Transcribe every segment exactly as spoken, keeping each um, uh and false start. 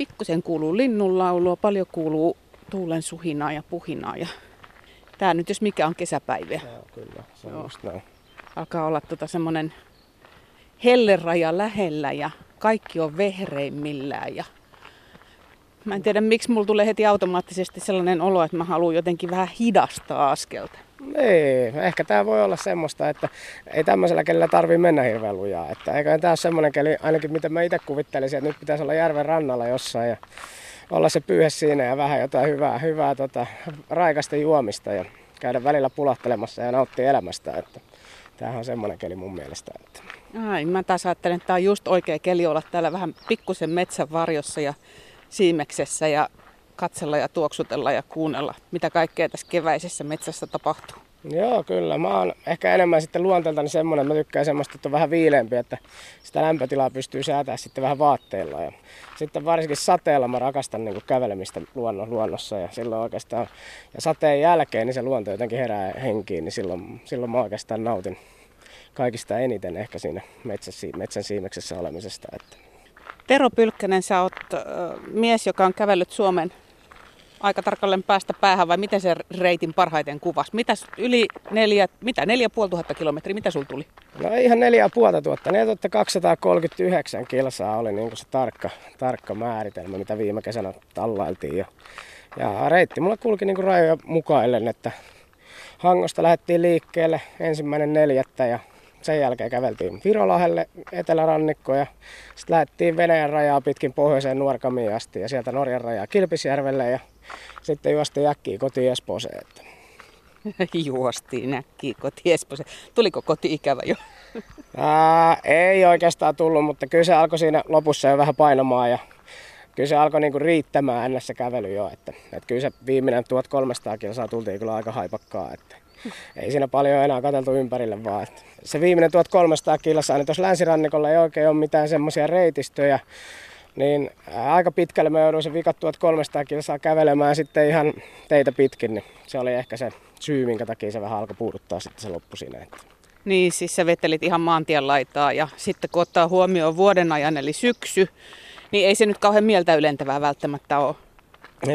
pikkusen kuuluu linnunlaulua, paljon kuuluu tuulen suhinaa ja puhinaa. Ja tää nyt jos mikä on kesäpäivä. Joo, kyllä, se on just näin. Alkaa olla tota semmonen helleraja lähellä ja kaikki on vehreimmillään. Ja mä en tiedä, miksi mulla tulee heti automaattisesti sellainen olo, että mä haluan jotenkin vähän hidastaa askelta. Niin, ehkä tää voi olla semmoista, että ei tämmöisellä kelillä tarvii mennä hirveän lujaa. Että eiköhän tää ole semmoinen keli, ainakin mitä mä itse kuvittelisin, että nyt pitäisi olla järven rannalla jossain ja olla se pyyhe siinä ja vähän jotain hyvää, hyvää tota, raikasta juomista ja käydä välillä pulahtelemassa ja nauttia elämästä. Että tämähän on semmoinen keli mun mielestä. Että. Ai, mä taas ajattelen, että tää on just oikea keli olla täällä vähän pikkusen metsän varjossa ja siimeksessä ja katsella ja tuoksutella ja kuunnella, mitä kaikkea tässä keväisessä metsässä tapahtuu. Joo, kyllä. Mä oon ehkä enemmän sitten luonteeltani semmoinen, että mä tykkään semmoista, että on vähän viileämpi, että sitä lämpötilaa pystyy säätää sitten vähän vaatteilla. Ja sitten varsinkin sateella mä rakastan niin kuin kävelemistä luonnossa ja silloin oikeastaan, ja sateen jälkeen niin se luonto jotenkin herää henkiin, niin silloin, silloin mä oikeastaan nautin kaikista eniten ehkä siinä metsässä, metsän siimeksessä olemisesta. Että. Tero Pylkkänen, sä oot äh, mies, joka on kävellyt Suomen aika tarkalleen päästä päähän, vai miten se reitin parhaiten kuvasi? Mitäs yli neljä, mitä neljä ja puoli tuhatta kilometriä, mitä sul tuli? No ihan neljä ja puolta tuhatta, neljätuhattakaksisataakolmekymmentäyhdeksän kilsaa oli niin kuin se tarkka, tarkka määritelmä, mitä viime kesänä tallailtiin. Ja, ja reitti mulla kulki niin kuin rajoja mukaillen, että Hangosta lähdettiin liikkeelle ensimmäinen neljättä ja sen jälkeen käveltiin Virolahelle etelärannikkoon ja sitten lähdettiin Venäjän rajaa pitkin pohjoiseen Nuorgamiin asti ja sieltä Norjan rajaa Kilpisjärvelle ja sitten juostiin äkkiä kotiin Espooseen. Juostiin äkkiä kotiin Espooseen. Tuliko koti ikävä jo? Ää, ei oikeastaan tullut, mutta kyllä se alkoi siinä lopussa jo vähän painamaan ja kyllä se alkoi niinku riittämään ns. Kävely jo. Että, että kyllä se viimeinen tuhatkolmesataa kilsaa tultiin kyllä aika haipakkaa. Että. Ei siinä paljon enää katseltu ympärille vaan. Se viimeinen tuhatkolmesataa kilsaa, niin tuossa länsirannikolla ei oikein ole mitään semmoisia reitistöjä, niin aika pitkälle mä joudun se vika tuhatkolmesataa kilsaa kävelemään sitten ihan teitä pitkin, niin se oli ehkä se syy, minkä takia se vähän alkoi puuduttaa sitten se loppu siinä. Niin, siis sä vetelit ihan maantien laitaa ja sitten kun ottaa huomioon vuoden ajan eli syksy, niin ei se nyt kauhean mieltä ylentävää välttämättä ole.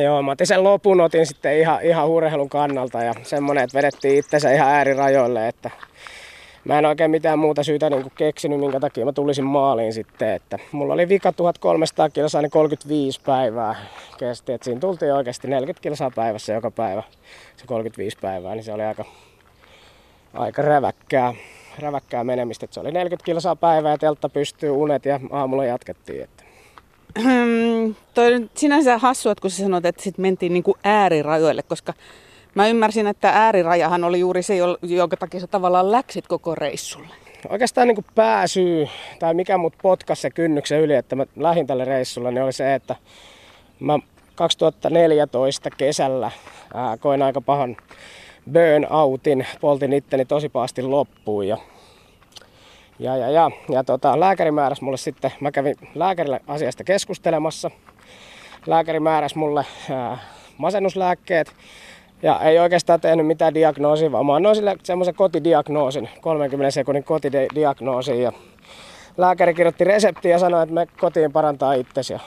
Joo, mä otin sen lopun, otin sitten ihan, ihan hurheilun kannalta ja semmoinen, että vedettiin itsensä ihan äärirajoille, että mä en oikein mitään muuta syytä niin kuin keksinyt, minkä takia mä tulisin maaliin sitten, että mulla oli vika tuhatkolmesataa kilsaa, niin kolmekymmentäviisi päivää kesti, että siinä tultiin oikeasti neljäkymmentä kilsaa päivässä joka päivä, se kolmekymmentäviisi päivää, niin se oli aika, aika räväkkää, räväkkää menemistä, että se oli neljäkymmentä kilsaa päivää ja teltta pystyy unet ja aamulla jatkettiin, että. Toi on sinänsä hassua, kun sä sanoit, että sit mentiin niinku äärirajoille, koska mä ymmärsin, että äärirajahan oli juuri se, jonka takia sä tavallaan läksit koko reissulle. Oikeastaan niinku pääsyy, tai mikä mut potkasi se kynnyksen yli, että mä lähdin tälle reissulle, niin oli se, että mä kaksituhattaneljätoista kesällä ää, koin aika pahan burnoutin, poltin itteni tosi pahasti loppuun. Ja Ja, ja, ja. ja tota, lääkäri määräsi mulle sitten, mä kävin lääkärillä asiasta keskustelemassa, lääkäri määräsi mulle ää, masennuslääkkeet ja ei oikeastaan tehnyt mitään diagnoosia, vaan mä annoin sille semmoisen kotidiagnoosin, kolmenkymmenen sekunnin kotidiagnoosin ja lääkäri kirjoitti reseptin ja sanoi, että me kotiin parantaa itsesi. Ja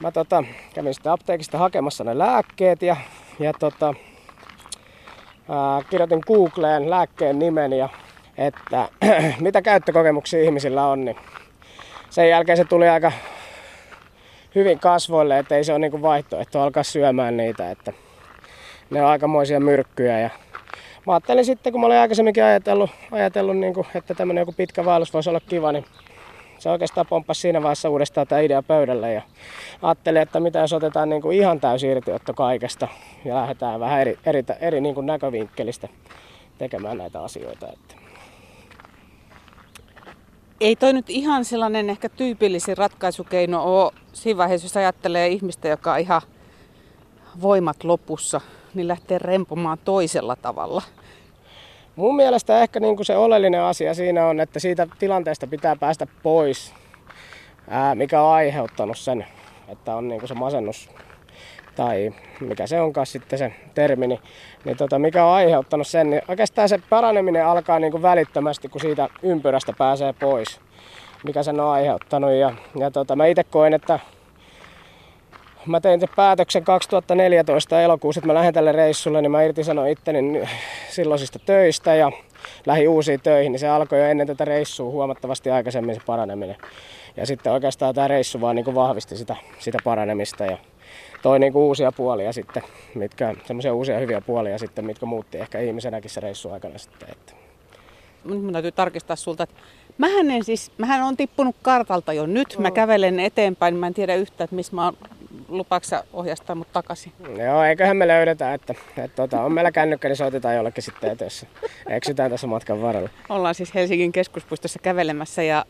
mä tota, kävin sitten apteekista hakemassa ne lääkkeet ja, ja tota, ää, kirjoitin Googleen lääkkeen nimen ja että mitä käyttökokemuksia ihmisillä on, niin sen jälkeen se tuli aika hyvin kasvoille, että ei se ole niin kuin vaihtoehto alkaa syömään niitä, että ne on aikamoisia myrkkyjä. Ja mä ajattelin sitten, kun mä olin aikaisemminkin ajatellut, ajatellut niin kuin, että tämmöinen joku pitkä vaellus voisi olla kiva, niin se oikeastaan pomppasi siinä vaiheessa uudestaan tämä idea pöydälle ja ajattelin, että mitä jos otetaan niin kuin ihan täysi irtiotto kaikesta ja lähdetään vähän eri, eri, eri niin kuin näkövinkkelistä tekemään näitä asioita. Että. Ei toi nyt ihan sellainen ehkä tyypillisin ratkaisukeino ole siinä vaiheessa, jos ajattelee ihmistä, joka on ihan voimat lopussa, niin lähtee rempomaan toisella tavalla. Mun mielestä ehkä niin kuin se oleellinen asia siinä on, että siitä tilanteesta pitää päästä pois, mikä on aiheuttanut sen, että on niin kuin se masennus tai mikä se onkaan sitten se termi, niin, niin tota, mikä on aiheuttanut sen, niin oikeastaan se paraneminen alkaa niin kuin välittömästi, kun siitä ympyrästä pääsee pois, mikä sen on aiheuttanut. Ja, ja tota, mä itse koen, että mä tein sen päätöksen kaksituhattaneljätoista elokuussa, että mä lähden tälle reissulle, niin mä irtisanoin itteni silloisista töistä ja lähdin uusiin töihin, niin se alkoi jo ennen tätä reissua huomattavasti aikaisemmin se paraneminen. Ja sitten oikeastaan tämä reissu vaan niin kuin vahvisti sitä, sitä paranemista ja toi niin kuin uusia puolia sitten, mitkä, semmoisia uusia hyviä puolia sitten, mitkä muutti ehkä ihmisenäkin se reissu aikana sitten. Että. Nyt mun täytyy tarkistaa sulta, että mähän, en siis, mähän on tippunut kartalta jo nyt, mä kävelen eteenpäin, mä en tiedä yhtään, että missä mä oon. Lupaatko sä ohjastaa mut takaisin? Joo, eiköhän me löydetä, että, että tuota, on meillä kännykkä, niin soitetaan jollekin sitten etössä. Eksytään tässä matkan varrella. Ollaan siis Helsingin keskuspuistossa kävelemässä ja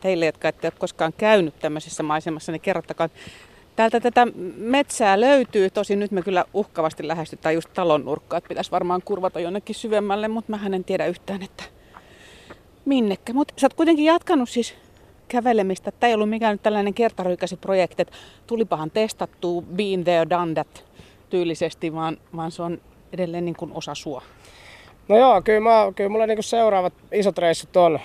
teille, jotka ette ole koskaan käynyt tämmöisessä maisemassa, niin kerrottakaa. Täältä tätä metsää löytyy, tosin nyt me kyllä uhkavasti lähestytään just talon nurkkaa, että pitäisi varmaan kurvata jonnekin syvemmälle, mutta mähän en tiedä yhtään, että minnekä. Mutta sä oot kuitenkin jatkanut siis kävelemistä. Tämä ei ollut mikään nyt tällainen kertarykäsi projekti, että tulipahan testattua, been there, done that tyylisesti, vaan, vaan se on edelleen niin kuin osa sua. No joo, kyllä, mä, kyllä mulla niin seuraavat isot reissut on.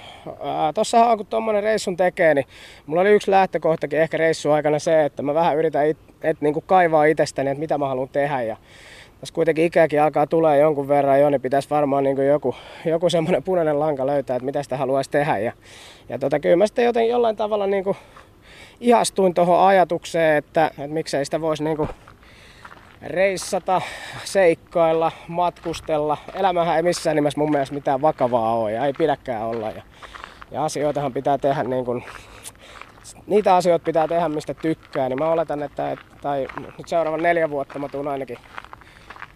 Tuossahan kun tuommoinen reissun tekee, niin mulla oli yksi lähtökohtakin ehkä reissun aikana se, että mä vähän yritän it, et, niin kuin kaivaa itsestäni, että mitä mä haluan tehdä. Ja tässä kuitenkin ikääkin alkaa tulla jonkun verran jo, niin pitäisi varmaan niin kuin joku, joku semmoinen punainen lanka löytää, että mitä sitä haluaisi tehdä. Ja, ja tota, kyllä mä sitten joten jollain tavalla niin kuin ihastuin tuohon ajatukseen, että, että miksei sitä voisi niin kuin reissata, seikkailla, matkustella. Elämähän ei missään nimessä mun mielestä mitään vakavaa ole ja ei pidäkään olla. Ja, ja asioitahan pitää tehdä niin kuin, niitä asioita pitää tehdä, mistä tykkää. Niin mä oletan, että, että tai, nyt seuraavan neljä vuotta mä tuun ainakin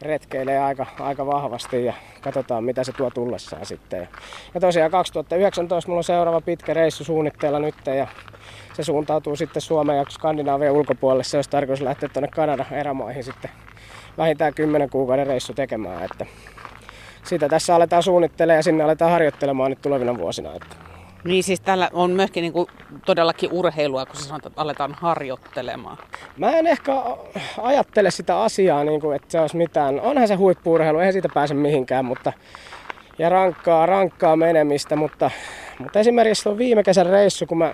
retkeilee aika, aika vahvasti ja katsotaan mitä se tuo tullessaan sitten. Ja tosiaan kaksituhattayhdeksäntoista mulla on seuraava pitkä reissu suunnitteilla nyt ja se suuntautuu sitten Suomen ja Skandinaavian ulkopuolelle. Se olisi tarkoitus lähteä tuonne Kanadan erämaihin sitten vähintään kymmenen kuukauden reissu tekemään. Että sitä tässä aletaan suunnittelemaan ja sinne aletaan harjoittelemaan nyt tulevina vuosina. Että. Niin siis täällä on myöskin niinku todellakin urheilua, kun sanotaan, että aletaan harjoittelemaan. Mä en ehkä ajattele sitä asiaa, niinku, että se olisi mitään. Onhan se huippu-urheilu, eihän siitä pääse mihinkään. Mutta, ja rankkaa, rankkaa menemistä. Mutta, mutta esimerkiksi on viime kesän reissu, kun mä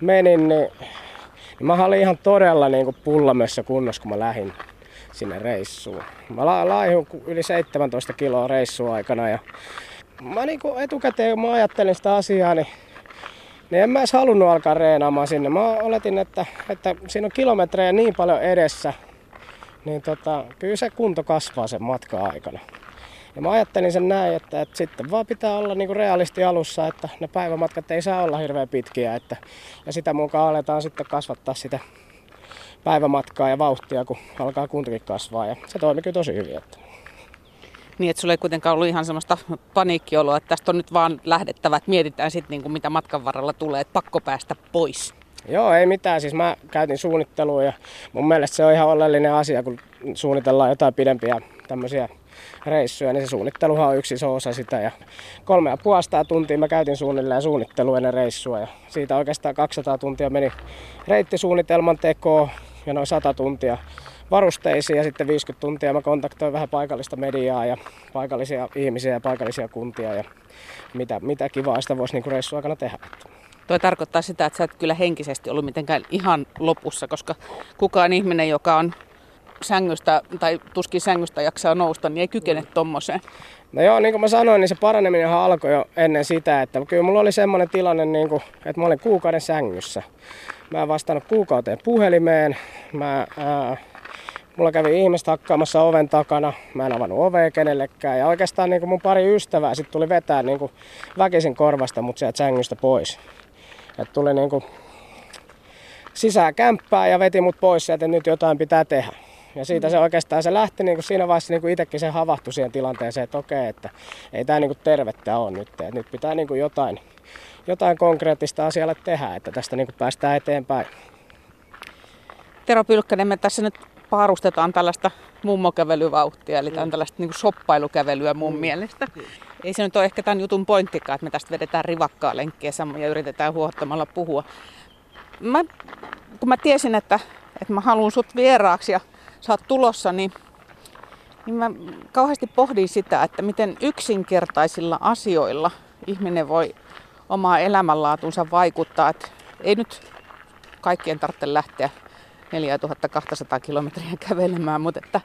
menin, niin, niin mä olin ihan todella niinku pullamössä kunnossa, kun mä lähdin sinne reissuun. Mä la- laihun yli seitsemäntoista kiloa reissuun aikana. Ja mä niinku etukäteen, kun mä ajattelin sitä asiaa, niin, niin en mä edes halunnut alkaa reenaamaan sinne. Mä oletin, että, että siinä on kilometrejä niin paljon edessä, niin tota, kyllä se kunto kasvaa sen matkan aikana. Ja mä ajattelin sen näin, että, että sitten vaan pitää olla niinku realisti alussa, että ne päivämatkat ei saa olla hirveän pitkiä. Että, ja sitä mukaan aletaan sitten kasvattaa sitä päivämatkaa ja vauhtia, kun alkaa kuntokin kasvaa. Ja se toimi kyllä tosi hyvin. Että. Niin, että sulla ei kuitenkaan ollut ihan semmoista paniikkioloa, että tästä on nyt vaan lähdettävä, että mietitään sitten niinku, mitä matkan varrella tulee, että pakko päästä pois. Joo, ei mitään. Siis mä käytin suunnittelua ja mun mielestä se on ihan oleellinen asia, kun suunnitellaan jotain pidempiä tämmöisiä reissuja, niin se suunnitteluhan on yksi iso osa sitä. Ja kolme ja puolesta tuntia mä käytin suunnilleen suunnittelua ennen reissua ja siitä oikeastaan kaksisataa tuntia meni reittisuunnitelman tekoon ja noin sata tuntia varusteisiin ja sitten viisikymmentä tuntia mä kontaktoin vähän paikallista mediaa ja paikallisia ihmisiä ja paikallisia kuntia ja mitä, mitä kivaa sitä voisi niin kuin reissun aikana tehdä. Tuo tarkoittaa sitä, että sä et kyllä henkisesti ollut mitenkään ihan lopussa, koska kukaan ihminen, joka on sängystä tai tuskin sängystä jaksaa nousta, niin ei kykene tommoseen. No joo, niin kuin mä sanoin, niin se paraneminenhan alkoi jo ennen sitä, että kyllä mulla oli semmoinen tilanne, niin kuin, että mä olin kuukauden sängyssä. Mä en vastannut kuukauteen puhelimeen, mä... Ää, Mulla kävi ihmiset hakkaamassa oven takana, mä en avannut ovea kenellekään ja oikeastaan niin mun pari ystävää sit tuli vetää niin väkisin korvasta mut sieltä sängystä pois. Et tuli niin sisään kämppää ja veti mut pois sieltä, että nyt jotain pitää tehdä. Ja siitä se oikeastaan se lähti niin siinä vaiheessa niin itsekin se havahtui siihen tilanteeseen, että okei, että ei tää niin tervettä ole nyt, että nyt pitää niin jotain, jotain konkreettista asialle tehdä, että tästä niin päästään eteenpäin. Tero Pylkkänen, me tässä nyt paarustetaan tällaista mummokävelyvauhtia, eli tämä on tällaista niin kuin shoppailukävelyä mun mielestä. Ei se nyt ole ehkä tämän jutun pointtikaan, että me tästä vedetään rivakkaa lenkkiä ja yritetään huohottamalla puhua. Mä, kun mä tiesin, että, että mä haluan sut vieraaksi ja sä oot tulossa, niin, niin mä kauheasti pohdin sitä, että miten yksinkertaisilla asioilla ihminen voi omaa elämänlaatuunsa vaikuttaa. Et ei nyt kaikkien tarvitse lähteä neljätuhattakaksisataa kilometriä kävelemään, mutta että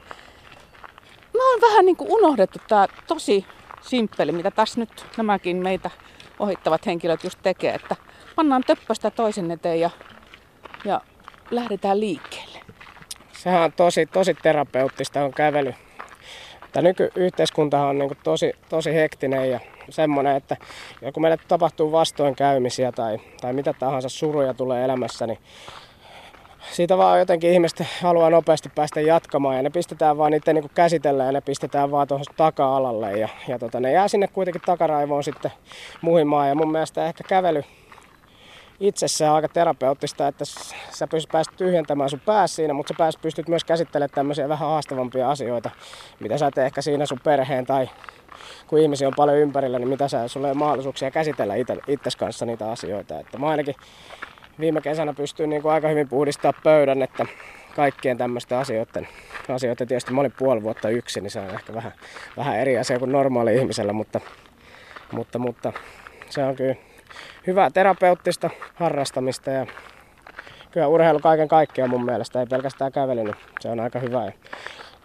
mä oon vähän niin kuin unohdettu tää tosi simppeli, mitä tässä nyt nämäkin meitä ohittavat henkilöt just tekee, että pannaan töppöstä toisen eteen ja, ja lähdetään liikkeelle. Sehän on tosi, tosi terapeuttista on kävely. Tämä nykyyhteiskuntahan on niin kuin tosi, tosi hektinen ja semmoinen, että kun meillä tapahtuu vastoinkäymisiä tai, tai mitä tahansa suruja tulee elämässä, niin siitä vaan jotenkin ihmiset haluaa nopeasti päästä jatkamaan ja ne pistetään vaan niitä niinku käsitellään ja ne pistetään vaan tuohon taka-alalle ja, ja tota, ne jää sinne kuitenkin takaraivoon sitten muhimaan ja mun mielestä ehkä kävely itsessään on aika terapeuttista, että sä pääset tyhjentämään sun päässä siinä, mutta sä pääset pystyt myös käsittelemään tämmöisiä vähän haastavampia asioita, mitä sä et ehkä siinä sun perheen tai kun ihmisiä on paljon ympärillä, niin mitä sä, sulla ei ole mahdollisuuksia käsitellä itsesi kanssa niitä asioita, että mä ainakin viime kesänä pystyy niin kuin aika hyvin puhdistamaan pöydän, että kaikkien tämmöisten asioiden, asioiden tietysti mä olin puoli vuotta yksin, niin se on ehkä vähän, vähän eri asia kuin normaali ihmisellä, mutta, mutta, mutta se on kyllä hyvää terapeuttista harrastamista ja kyllä urheilu kaiken kaikkiaan mun mielestä, ei pelkästään kävely, niin se on aika hyvä ja,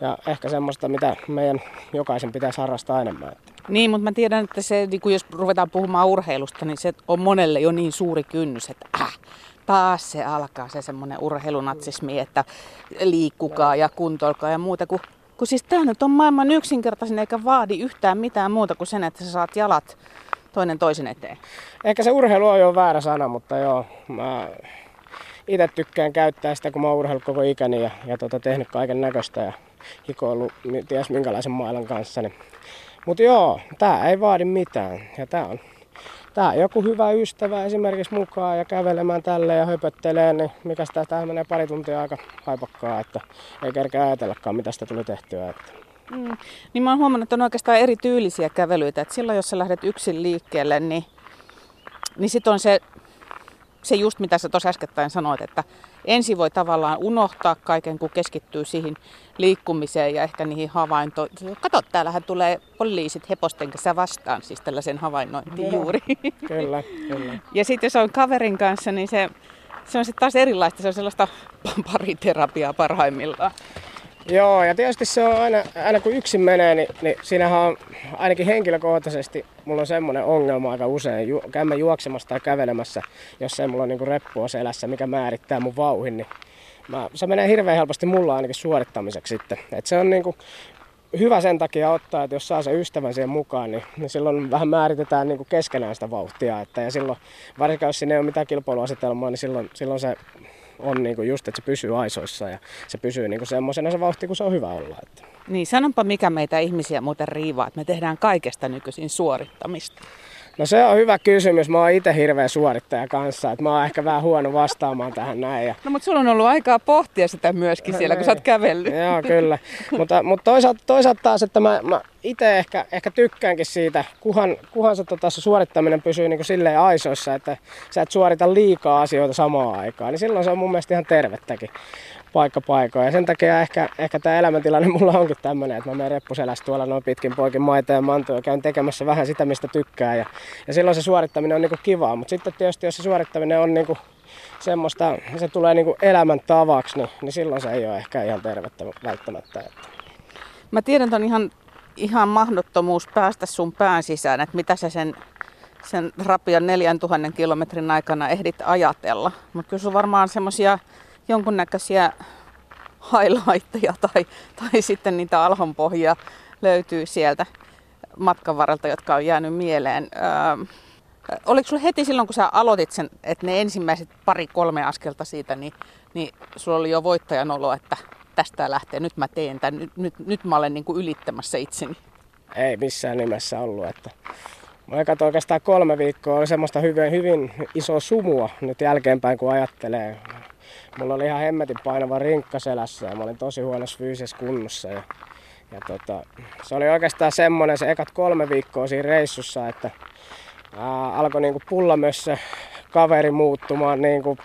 ja ehkä semmoista, mitä meidän jokaisen pitäisi harrastaa enemmän. Niin, mutta mä tiedän, että se, niin kun jos ruvetaan puhumaan urheilusta, niin se on monelle jo niin suuri kynnys, että äh, taas se alkaa se semmoinen urheilunatsismi, että liikkukaa ja kuntoilkaa ja muuta. Kun, kun siis tämä nyt on maailman yksinkertaisin eikä vaadi yhtään mitään muuta kuin sen, että sä saat jalat toinen toisen eteen. Ehkä se urheilu on jo väärä sana, mutta joo, mä itse tykkään käyttää sitä, kun mä oon urheillut koko ikäni ja, ja tota, tehnyt kaiken näköistä ja hikoillut ties minkälaisen mailan kanssa, niin mutta joo, tää ei vaadi mitään. Ja tää on, tää on joku hyvä ystävä esimerkiksi mukaan ja kävelemään tälle ja höpöttelee, niin mikä sitä, tähän menee pari tuntia aika haipakkaa, että ei kerkeä ajatellakaan, mitä sitä tuli tehtyä. Että. Mm. Niin mä oon huomannut, että on oikeastaan eri tyylisiä kävelyitä. Et silloin, jos sä lähdet yksin liikkeelle, niin, niin sit on se, se just mitä sä tuossa äskettäin sanoit, että ensin voi tavallaan unohtaa kaiken, kun keskittyy siihen liikkumiseen ja ehkä niihin havaintoihin. Kato, täällähän tulee poliisit heposten kanssa vastaan, siis tällaisen havainnointiin no, juuri. Kyllä, kyllä. Ja sitten jos on kaverin kanssa, niin se, se on sitten taas erilaista. Se on sellaista pariterapiaa parhaimmillaan. Joo, ja tietysti se on aina, aina kun yksin menee, niin, niin siinähän on ainakin henkilökohtaisesti mulla on semmoinen ongelma aika usein, ju, käyn mä juoksemassa tai kävelemässä, jos ei mulla on niinku reppua selässä, mikä määrittää mun vauhin, niin mä, se menee hirveän helposti mulla ainakin suorittamiseksi sitten. Et se on niinku hyvä sen takia ottaa, että jos saa sen ystävän siihen mukaan, niin, niin silloin vähän määritetään niinku keskenään sitä vauhtia, että, ja silloin varsinkin jos siinä ei ole mitään kilpailuasetelmaa, niin silloin, silloin se on niinku just, että se pysyy aisoissa ja se pysyy niinku semmoisena se vauhti, kun se on hyvä olla. Että. Niin, sanonpa mikä meitä ihmisiä muuten riivaa, että me tehdään kaikesta nykyisin suorittamista. No se on hyvä kysymys. Mä oon itse hirveä suorittaja kanssa, että mä oon ehkä vähän huono vastaamaan tähän näin. Ja. No mutta sulla on ollut aikaa pohtia sitä myöskin siellä, kun sä oot kävellyt. Joo, kyllä. mutta mutta toisaalta, toisaalta taas, että mä, mä itse ehkä, ehkä tykkäänkin siitä, kuhan, kuhan se tota, suorittaminen pysyy niin kuin silleen aisoissa, että sä et suorita liikaa asioita samaan aikaan. Niin silloin se on mun mielestä ihan tervettäkin paikka paikoin. Ja sen takia ehkä, ehkä tämä elämäntilanne mulla onkin tämmöinen, että mä menen reppuselässä tuolla noin pitkin poikin maita ja mantoja. Käyn tekemässä vähän sitä, mistä tykkään. Ja, ja silloin se suorittaminen on niinku kivaa. Mutta sitten tietysti, jos se suorittaminen on niinku semmoista, se tulee niinku elämän tavaksi, niin, niin silloin se ei ole ehkä ihan tervettä välttämättä. Että. Mä tiedän, että on ihan, ihan mahdottomuus päästä sun pään sisään, että mitä sä sen, sen rapian neljäntuhannen kilometrin aikana ehdit ajatella. Mutta kyllä sun varmaan semmoisia jonkunnäköisiä highlightteja tai, tai sitten niitä alhonpohjia löytyy sieltä matkan varrelta, jotka on jäänyt mieleen. Öö, oliko sulla heti silloin, kun sä aloitit sen, että ne ensimmäiset pari-kolme askelta siitä, niin, niin sulla oli jo voittajan olo, että tästä lähtee, nyt mä teen tämän, nyt, nyt, nyt mä olen niin kuin ylittämässä itseni? Ei missään nimessä ollut, että mä katsoin oikeastaan kolme viikkoa, oli semmoista hyvin, hyvin isoa sumua nyt jälkeenpäin, kun ajattelee. Mulla oli ihan hemmetin painava rinkka selässä ja mä olin tosi huonossa fyysisessä kunnossa. Ja, ja tota, se oli oikeastaan semmoinen se ekat kolme viikkoa siinä reissussa, että ää, alkoi niinku pullamössä kaveri muuttumaan niinku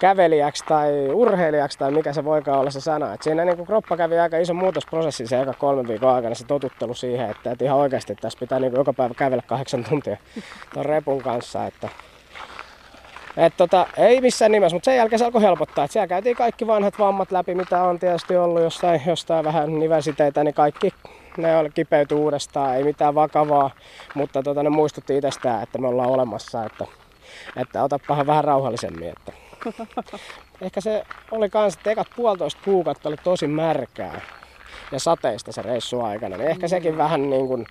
kävelijäksi tai urheilijaksi tai mikä se voikaan olla se sana. Et siinä niinku kroppa kävi aika ison muutosprosessin se eka kolmen viikon aikana, se totuttelu siihen, että et ihan oikeasti tässä pitää niinku joka päivä kävellä kahdeksan tuntia ton repun kanssa. Että Et tota, ei missään nimessä, mutta sen jälkeen se alkoi helpottaa. Et siellä käytiin kaikki vanhat vammat läpi, mitä on tietysti ollut jostain, jostain vähän nivelsiteitä, niin kaikki ne oli kipeyty uudestaan, ei mitään vakavaa. Mutta tota, ne muistutti itsestään, että me ollaan olemassa, että, että otapahan vähän rauhallisemmin. Että. Ehkä se oli kans, että ekat puolitoista kuukautta oli tosi märkää ja sateista se reissu aikana, niin ehkä sekin vähän niin kuin...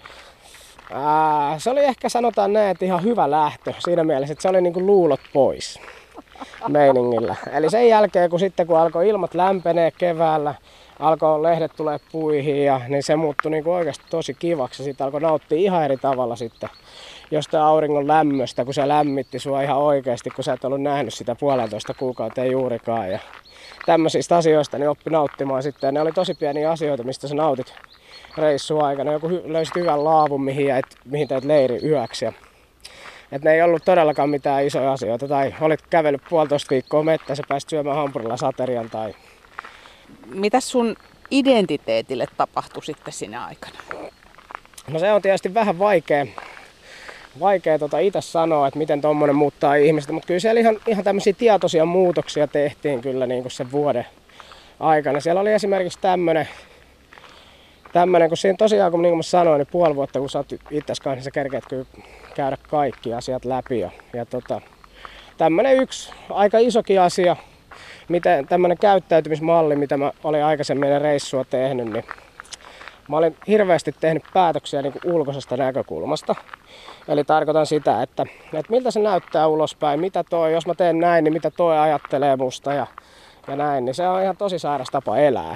Ää, se oli ehkä sanotaan näin, että ihan hyvä lähtö siinä mielessä, että se oli niin kuin luulot pois meiningillä. Eli sen jälkeen, kun sitten kun alkoi ilmat lämpenee keväällä, alkoi lehdet tulee puihin, ja, niin se muuttui niin kuin oikeasti tosi kivaksi. Siitä alkoi nauttia ihan eri tavalla sitten jostain auringon lämmöstä, kun se lämmitti sua ihan oikeasti, kun sä et ollut nähnyt sitä puolentoista kuukautta juurikaan. Ja tämmöisistä asioista niin oppi nauttimaan sitten. Ne oli tosi pieniä asioita, mistä sä nautit reissua aikana. Joku löysit hyvän laavun, mihin, jäit, mihin teit leiri yöksi. Et ne ei ollut todellakaan mitään isoja asioita. Tai olit kävellyt puolitoista viikkoa mettä, sä pääsit syömään hampurilasaterian tai... Mitäs sun identiteetille tapahtui sitten sinä aikana? No se on tietysti vähän vaikea, vaikea tota itse sanoa, että miten tommonen muuttaa ihmistä, mutta kyllä siellä ihan, ihan tämmöisiä tietoisia muutoksia tehtiin kyllä niin kuin sen vuoden aikana. Siellä oli esimerkiksi tämmönen, tämmönen kun siinä tosiaan, kun niin kuin mä sanoin, niin puoli vuotta kun sä oot itses kanssa, niin sä kerkeet kyllä käydä kaikki asiat läpi. Ja, ja tota, tämmönen yksi aika isokin asia. Miten tämmöinen käyttäytymismalli, mitä mä olin aikaisemmin reissua tehnyt, niin mä olin hirveästi tehnyt päätöksiä niin kuin ulkoisesta näkökulmasta. Eli tarkoitan sitä, että, että miltä se näyttää ulospäin, mitä toi, jos mä teen näin, niin mitä toi ajattelee musta ja, ja näin, niin se on ihan tosi sairas tapa elää.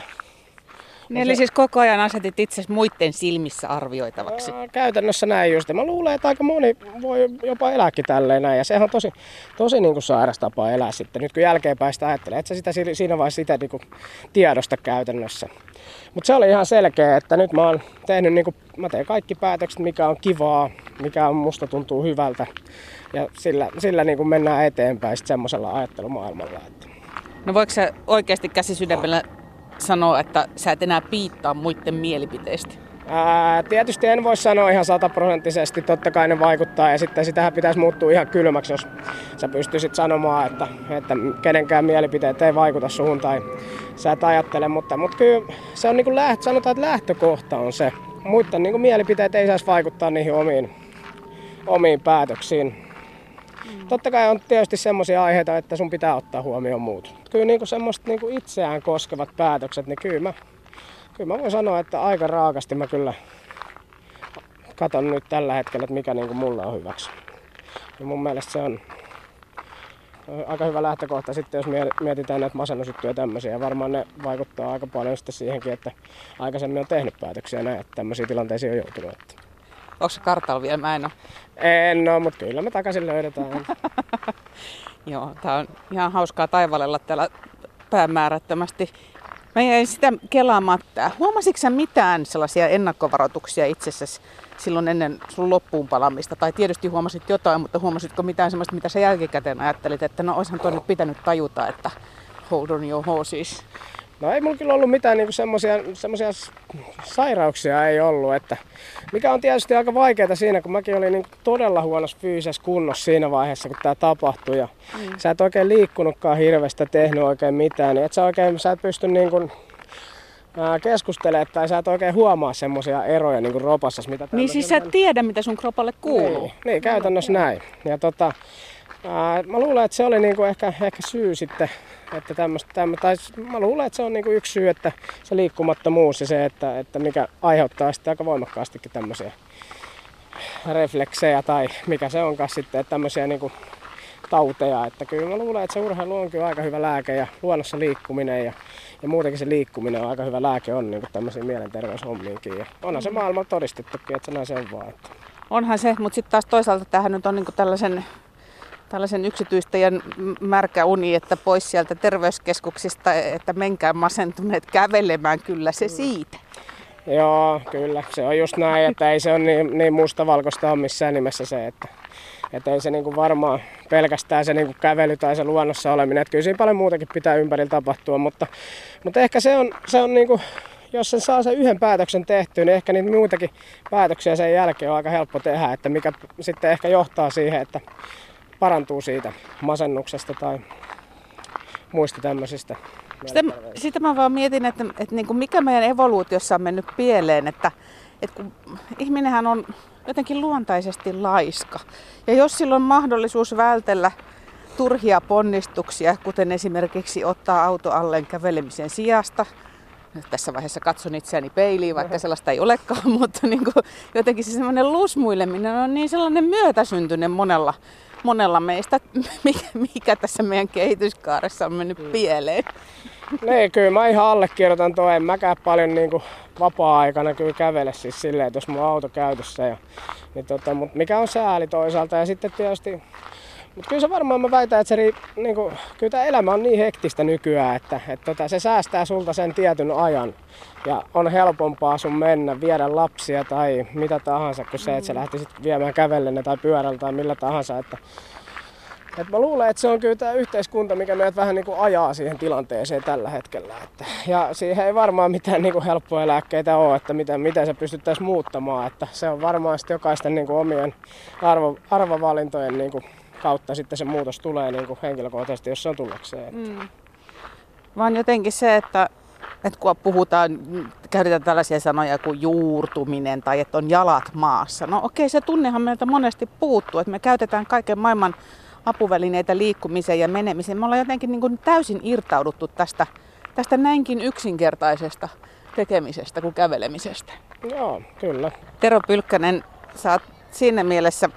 Niin eli se, siis koko ajan asetit itse muiden silmissä arvioitavaksi? Ää, käytännössä näin just. Mä luulen, että aika moni voi jopa elääkin tälleen näin. Ja sehän on tosi, tosi niin kuin sairas tapa elää sitten. Nyt kun jälkeenpäin sitä ajattelee, et sä sitä siinä vaiheessa sitä niin kuin tiedosta käytännössä. Mutta se oli ihan selkeä, että nyt mä oon tehnyt niin kuin, mä teen kaikki päätökset, mikä on kivaa, mikä on musta tuntuu hyvältä. Ja sillä, sillä niin kuin mennään eteenpäin sitten semmoisella ajattelumaailmalla. Että. No voiko sä oikeasti käsi sydämellä sanoa, että sä et enää piittaa muiden mielipiteistä? Ää, tietysti en voi sanoa ihan sataprosenttisesti, totta kai ne vaikuttaa ja sitten sitähän pitäisi muuttua ihan kylmäksi, jos sä pystyisit sanomaan, että, että kenenkään mielipiteet ei vaikuta suhun tai sä et ajattele, mutta, mutta kyllä se on niin kuin läht, sanotaan, että lähtökohta on se. Muiden niin kuin mielipiteet ei saisi vaikuttaa niihin omiin, omiin päätöksiin. Totta kai on tietysti semmoisia aiheita, että sun pitää ottaa huomioon muut. Kyllä niinku semmoiset niinku itseään koskevat päätökset, niin kyllä mä, kyllä mä voin sanoa, että aika raakasti mä kyllä katon nyt tällä hetkellä, että mikä niinku mulla on hyväksi. Ja mun mielestä se on aika hyvä lähtökohta sitten, jos mietitään näitä masennusyttyjä ja tämmöisiä. Ja varmaan ne vaikuttaa aika paljon sitten siihenkin, että aikaisemmin on tehnyt päätöksiä näin, että tämmöisiä tilanteisiin on joutunut. Onko se kartalla vielä? Mä en ole. En ole, mutta kyllä me takaisin löydetään. Joo, tää on ihan hauskaa taivalella täällä päämäärättömästi. Mä jäin sitä kelaamaan. Huomasitko sä mitään sellaisia ennakkovaroituksia itsessäsi silloin ennen sun loppuun palamista? Tai tietysti huomasit jotain, mutta huomasitko mitään sellaista, mitä sä jälkikäteen ajattelit, että no oishan tuo nyt pitänyt tajuta, että hold on your horses? No ei mulla kyllä ollut mitään niinku semmoisia sairauksia ei ollut, että mikä on tietysti aika vaikeaa siinä, kun mäkin olin niinku todella huonossa fyysisessä kunnossa siinä vaiheessa, kun tää tapahtui ja mm. sä et oikein liikkunutkaan hirveästi, tehnyt oikein mitään, niin et sä oikein, sä et pysty niinku keskustelemaan tai sä et oikein huomaa semmoisia eroja niinku ropassas. Mitä niin siis sä et tiedä, mitä sun kropalle kuuluu. Niin, niin käytännössä näin. Ja tota, ää, mä luulen, että se oli niinku ehkä, ehkä syy sitten. Että tämmöstä, tämmöstä, tai mä luulen, että se on niinku yksi syy, että se liikkumattomuus ja se, että, että mikä aiheuttaa sitten aika voimakkaastikin tämmöisiä refleksejä tai mikä se onkaan sitten, että tämmöisiä niinku tauteja. Että kyllä mä luulen, että se urheilu on kyllä aika hyvä lääke ja luonnossa liikkuminen ja, ja muutenkin se liikkuminen on aika hyvä lääke on niinku tämmöisiin mielenterveyshommiinkin. Ja onhan se maailman todistettukin, että näin se on vaan. Että. Onhan se, mutta sitten taas toisaalta tämähän nyt on niinku tällaisen... Tällaisen yksityistäjän märkä uni, että pois sieltä terveyskeskuksista, että menkää masentuneet kävelemään, kyllä se siitä. Joo, kyllä. Se on just näin, että ei se ole niin, niin mustavalkoista on missään nimessä se, että, että ei se niin kuin varmaan pelkästään se niin kuin kävely tai se luonnossa oleminen. Että kyllä siinä paljon muutakin pitää ympärillä tapahtua, mutta, mutta ehkä se on, se on niin kuin, jos sen saa sen yhden päätöksen tehtyä, niin ehkä niitä muitakin päätöksiä sen jälkeen on aika helppo tehdä, että mikä sitten ehkä johtaa siihen, että parantuu siitä masennuksesta tai muista tämmöisistä. Sitä, sitä mä vaan mietin, että, että niin kuin mikä meidän evoluutiossa on mennyt pieleen, että, että kun ihminenhän on jotenkin luontaisesti laiska. Ja jos sillä on mahdollisuus vältellä turhia ponnistuksia, kuten esimerkiksi ottaa auto alleen kävelemisen sijasta. Tässä vaiheessa katson itseäni peiliin, vaikka sellaista ei olekaan, mutta niin kuin jotenkin se semmoinen lusmuileminen on niin sellainen myötäsyntyinen monella, monella meistä, mikä, mikä tässä meidän kehityskaaressa on mennyt pieleen. Niin, kyllä mä ihan allekirjoitan tuo, en mäkään paljon niin kuin vapaa-aikana kyllä kävele siis silleen, että jos mun auto käytössä. Ja, niin tota, mutta mikä on sääli toisaalta ja sitten tietysti... Mutta kyllä se varmaan mä väitän, että se, niin kun, kyllä tämä elämä on niin hektistä nykyään, että et tota, se säästää sulta sen tietyn ajan. Ja on helpompaa sun mennä, viedä lapsia tai mitä tahansa, kuin se, että sä lähtisit viemään kävellen tai pyörällä tai millä tahansa. Että, et mä luulen, että se on kyllä tämä yhteiskunta, mikä meidät vähän niin kuin ajaa siihen tilanteeseen tällä hetkellä. Että, ja siihen ei varmaan mitään niin kuin helppoja lääkkeitä ole, että miten, miten se pystyttäisiin muuttamaan. Että se on varmaan sitten jokaisten niin kuin omien arvo, arvovalintojen... Niin kuin, kautta sitten se muutos tulee niin kuin henkilökohtaisesti, jos se on tullakseen. Mm. Vaan jotenkin se, että, että kun puhutaan, käytetään tällaisia sanoja kuin juurtuminen tai että on jalat maassa. No okei, se tunnehan meiltä monesti puuttuu, että me käytetään kaiken maailman apuvälineitä liikkumiseen ja menemiseen. Me ollaan jotenkin niin kuin täysin irtauduttu tästä, tästä näinkin yksinkertaisesta tekemisestä kuin kävelemisestä. Joo, kyllä. Tero Pylkkänen, sä oot siinä mielessä...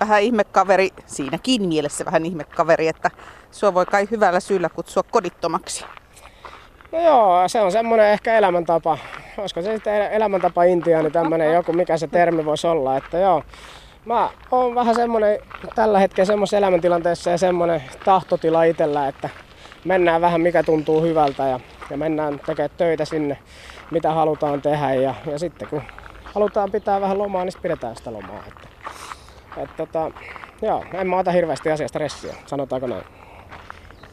Vähän ihmekaveri, siinäkin mielessä vähän ihmekaveri, että sua voi kai hyvällä syyllä kutsua kodittomaksi. No joo, se on semmoinen ehkä elämäntapa. Olisiko se sitten elämäntapa intiaani tämmöinen joku, mikä se termi voisi olla, että joo. Mä oon vähän semmoinen tällä hetkellä semmoisessa elämäntilanteessa ja semmoinen tahtotila itsellä, että mennään vähän mikä tuntuu hyvältä ja, ja mennään tekemään töitä sinne, mitä halutaan tehdä ja, ja sitten kun halutaan pitää vähän lomaa, niin pidetään sitä lomaa. Että. Että tota, joo, en mä ota hirveästi asiasta stressiä, sanotaanko näin.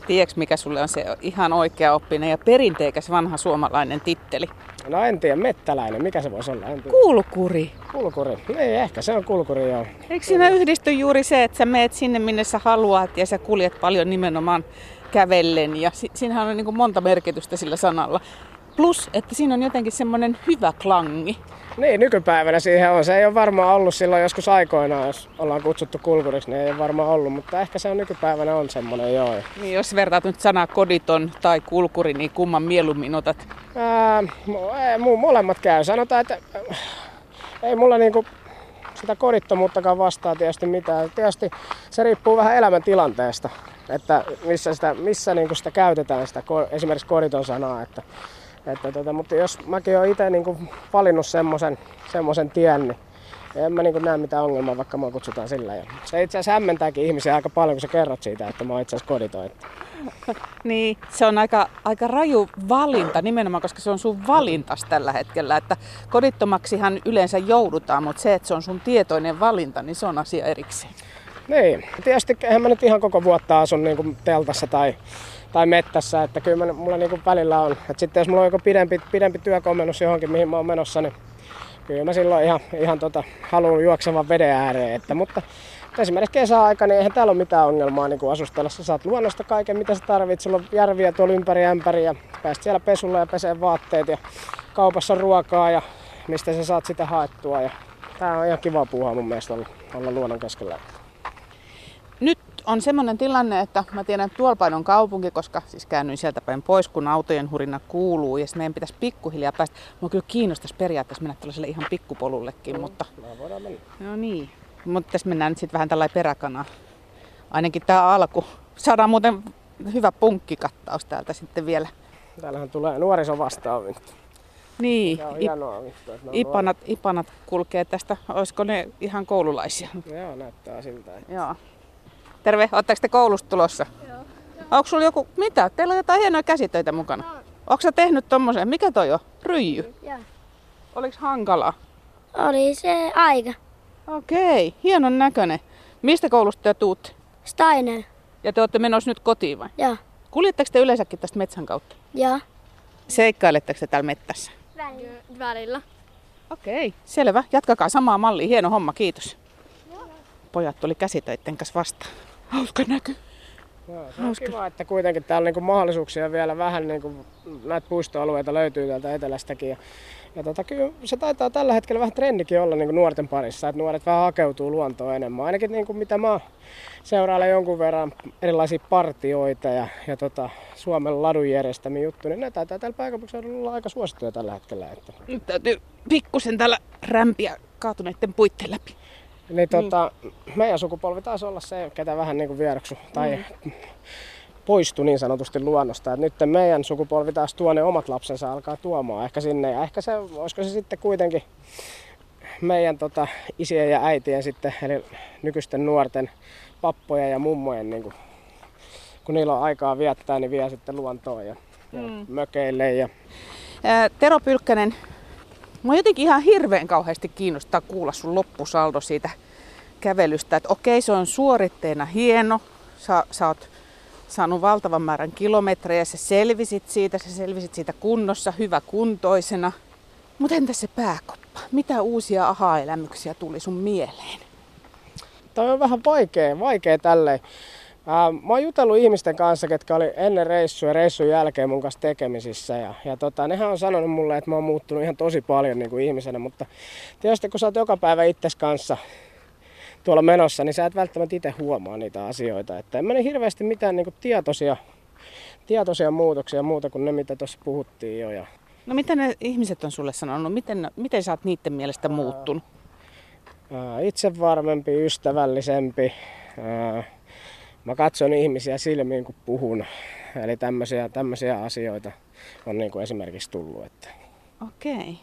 Tiedätkö mikä sulle on se ihan oikeaoppinen ja perinteikäs vanha suomalainen titteli? No en tiedä, mettäläinen, mikä se voisi olla? Kulkuri. Kulkuri, ei ehkä, se on kulkuri joo. Eikö siinä yhdisty juuri se, että sä meet sinne minne sä haluat ja sä kuljet paljon nimenomaan kävellen ja si- siinähän on niin kuin monta merkitystä sillä sanalla. Plus, että siinä on jotenkin semmoinen hyvä klangi. Niin, nykypäivänä siihen on. Se ei ole varmaan ollut silloin joskus aikoinaan, jos ollaan kutsuttu kulkuriksi, niin ei ole varmaan ollut, mutta ehkä se on nykypäivänä on semmoinen, joo. Niin, jos vertaat nyt sanaa koditon tai kulkuri, niin kumman mieluummin otat? Ää, mu- molemmat käy. Sanotaan, että ei mulla niinku sitä kodittomuuttakaan vastaa tietysti mitään. Tietysti se riippuu vähän elämäntilanteesta, että missä sitä, missä niinku sitä käytetään, sitä, esimerkiksi koditon sanaa, että Että tota, mutta jos mäkin olen itse niinku valinnut semmoisen, semmoisen tien, niin en mä niinku näe mitään ongelmaa, vaikka mä kutsutaan sillä. Ja se itse asiassa hämmentääkin ihmisiä aika paljon, kun sä kerrot siitä, että mä oon itse asiassa koditoin. Niin, se on aika, aika raju valinta nimenomaan, koska se on sun valintas tällä hetkellä. Että kodittomaksihan yleensä joudutaan, mutta se, että se on sun tietoinen valinta, niin se on asia erikseen. Niin, tietysti eihän mä nyt ihan koko vuotta asun niinku teltassa tai... tai mettässä, että kyllä mulla niinku välillä on. Et sitten jos mulla on joku pidempi, pidempi työkomennus johonkin, mihin mä oon menossa, niin kyllä mä silloin ihan, ihan tota, haluan juoksevan veden ääreen. Että, mutta esimerkiksi kesäaika, niin eihän täällä ole mitään ongelmaa niin asustella. Sä saat luonnosta kaiken, mitä sä tarvitset. Sulla on järviä tuolla ympäri ämpäri ja pääst siellä pesulla ja pesee vaatteet ja kaupassa on ruokaa ja mistä sä saat sitä haettua. Ja tää on ihan kiva puuhaa mun mielestä olla, olla luonnon keskellä. Nyt on semmoinen tilanne, että mä tiedän, että tuolla päin on kaupunki, koska siis käännyin sieltä päin pois, kun autojen hurina kuuluu ja meidän pitäisi pikkuhiljaa päästä. Mua kyllä kiinnostaisi periaatteessa mennä tällaiselle ihan pikkupolullekin, mm, mutta... Voidaan mennä. No niin. Mutta tässä mennään nyt sitten vähän tällainen peräkanaa. Ainakin tää alku. Saadaan muuten hyvä punkkikattaus täältä sitten vielä. Täällähän tulee nuoriso vastaavin. Niin, hienoa, I- ipanat, ipanat kulkee tästä. Olisiko ne ihan koululaisia? Joo, näyttää siltä. Että... Joo. Terve, ootteko te koulusta tulossa? Joo. Onko sulla joku, mitä? Teillä on jotain hienoja käsitöitä mukana. No. Ootko sä tehnyt tommosen? Mikä toi on? Ryijy? Joo. Oliks hankalaa? Oli se aika. Okei, hienon näköinen. Mistä koulusta te tuutte? Steiner. Ja te ootte menossa nyt kotiin vai? Joo. Kuljetteko te yleensäkin tästä metsän kautta? Joo. Seikkailetteko te täällä mettässä? Välillä. Välillä. Okei, selvä. Jatkakaa samaa mallia. Hieno homma, kiitos. pojat tuli käsitöiden kanssa vastaan. Hauska näky. Joo, se on Hauska. Kiva, että kuitenkin täällä on niin mahdollisuuksia vielä vähän, niin kuin, näitä puistoalueita löytyy täältä etelästäkin. Ja, ja tota, kyllä se taitaa tällä hetkellä vähän trendikin olla niin nuorten parissa, että nuoret vähän hakeutuu luontoon enemmän. Ainakin niin mitä mä seurailen jonkun verran erilaisia partioita ja, ja tota, Suomen ladun järjestämiä juttuja, niin ne taitaa täällä pääkaupunkiseudulla olla aika suosittuja tällä hetkellä. Että... Nyt täytyy pikkusen täällä rämpiä kaatuneiden puitten läpi. Niin, tota, niin. Meidän sukupolvi taisi olla se, ketä vähän niin kuin vieroksui tai mm. poistui niin sanotusti luonnosta. Et nyt meidän sukupolvi taas tuo ne omat lapsensa alkaa tuomaan ehkä sinne. Ja ehkä se, olisiko se sitten kuitenkin meidän tota, isien ja äitien sitten, eli nykyisten nuorten pappojen ja mummojen, niin kuin, kun niillä on aikaa viettää, niin vie sitten luontoon ja, mm. ja mökeille. Ja... Ää, Tero Pylkkänen. Mä jotenkin ihan hirveän kauheasti kiinnostaa kuulla sun loppusaldo siitä kävelystä, että okei, se on suoritteena hieno, sä, sä oot saanut valtavan määrän kilometrejä, sä selvisit siitä, sä selvisit siitä kunnossa, hyväkuntoisena. Mutta entä se pääkoppa? Mitä uusia aha-elämyksiä tuli sun mieleen? Toi on vähän vaikea, vaikea tälleen. Mä oon jutellut ihmisten kanssa, ketkä oli ennen reissua ja reissun jälkeen mun kanssa tekemisissä. Ja, ja tota, nehän on sanonut mulle, että mä oon muuttunut ihan tosi paljon niin kuin ihmisenä. Mutta tietysti kun sä oot joka päivä itses kanssa tuolla menossa, niin sä et välttämättä itse huomaa niitä asioita. Että en mä niin hirveästi mitään niin kuin tietoisia, tietoisia muutoksia muuta kuin ne, mitä tuossa puhuttiin jo. Ja... No mitä ne ihmiset on sulle sanonut? Miten, miten sä oot niiden mielestä muuttunut? Ää, itse varmempi, ystävällisempi. Ää, Mä katson ihmisiä silmiin, kun puhun. Eli tämmöisiä, tämmöisiä asioita on niin kuin esimerkiksi tullut. Että. Okei.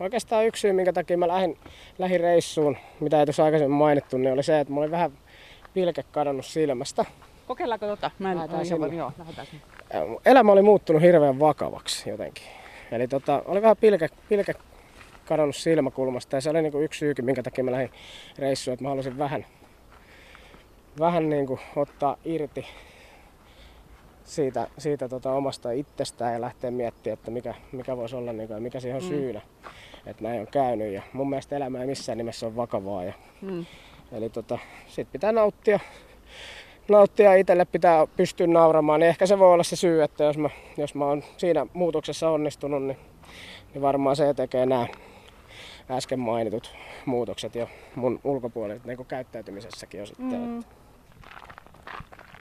Oikeastaan yksi syy, minkä takia mä lähdin, lähdin reissuun, mitä ei tuossa aikaisemmin mainittu, niin oli se, että mulla oli vähän pilke kadonnut silmästä. Kokeillaanko tota? Mä en lähdetään sinne. Joo, lähdetään sinne. Elämä oli muuttunut hirveän vakavaksi jotenkin. Eli tota, oli vähän pilke, pilke kadonnut silmäkulmasta ja se oli niin kuin yksi syykin, minkä takia mä lähdin reissuun, että mä halusin vähän... Vähän niin kuin ottaa irti siitä, siitä tota omasta itsestään ja lähteä miettimään, että mikä, mikä voisi olla niin kuin, ja mikä siihen on mm. syynä, että näin on käynyt. Ja mun mielestä elämä ei missään nimessä ole vakavaa. Ja, mm. Eli tota, sit pitää nauttia. Nauttia itselle pitää pystyä nauramaan. Niin ehkä se voi olla se syy, että jos mä, jos mä oon siinä muutoksessa onnistunut, niin, niin varmaan se tekee nämä äsken mainitut muutokset ja mun ulkopuolella niin kuin käyttäytymisessäkin osittain. Mm.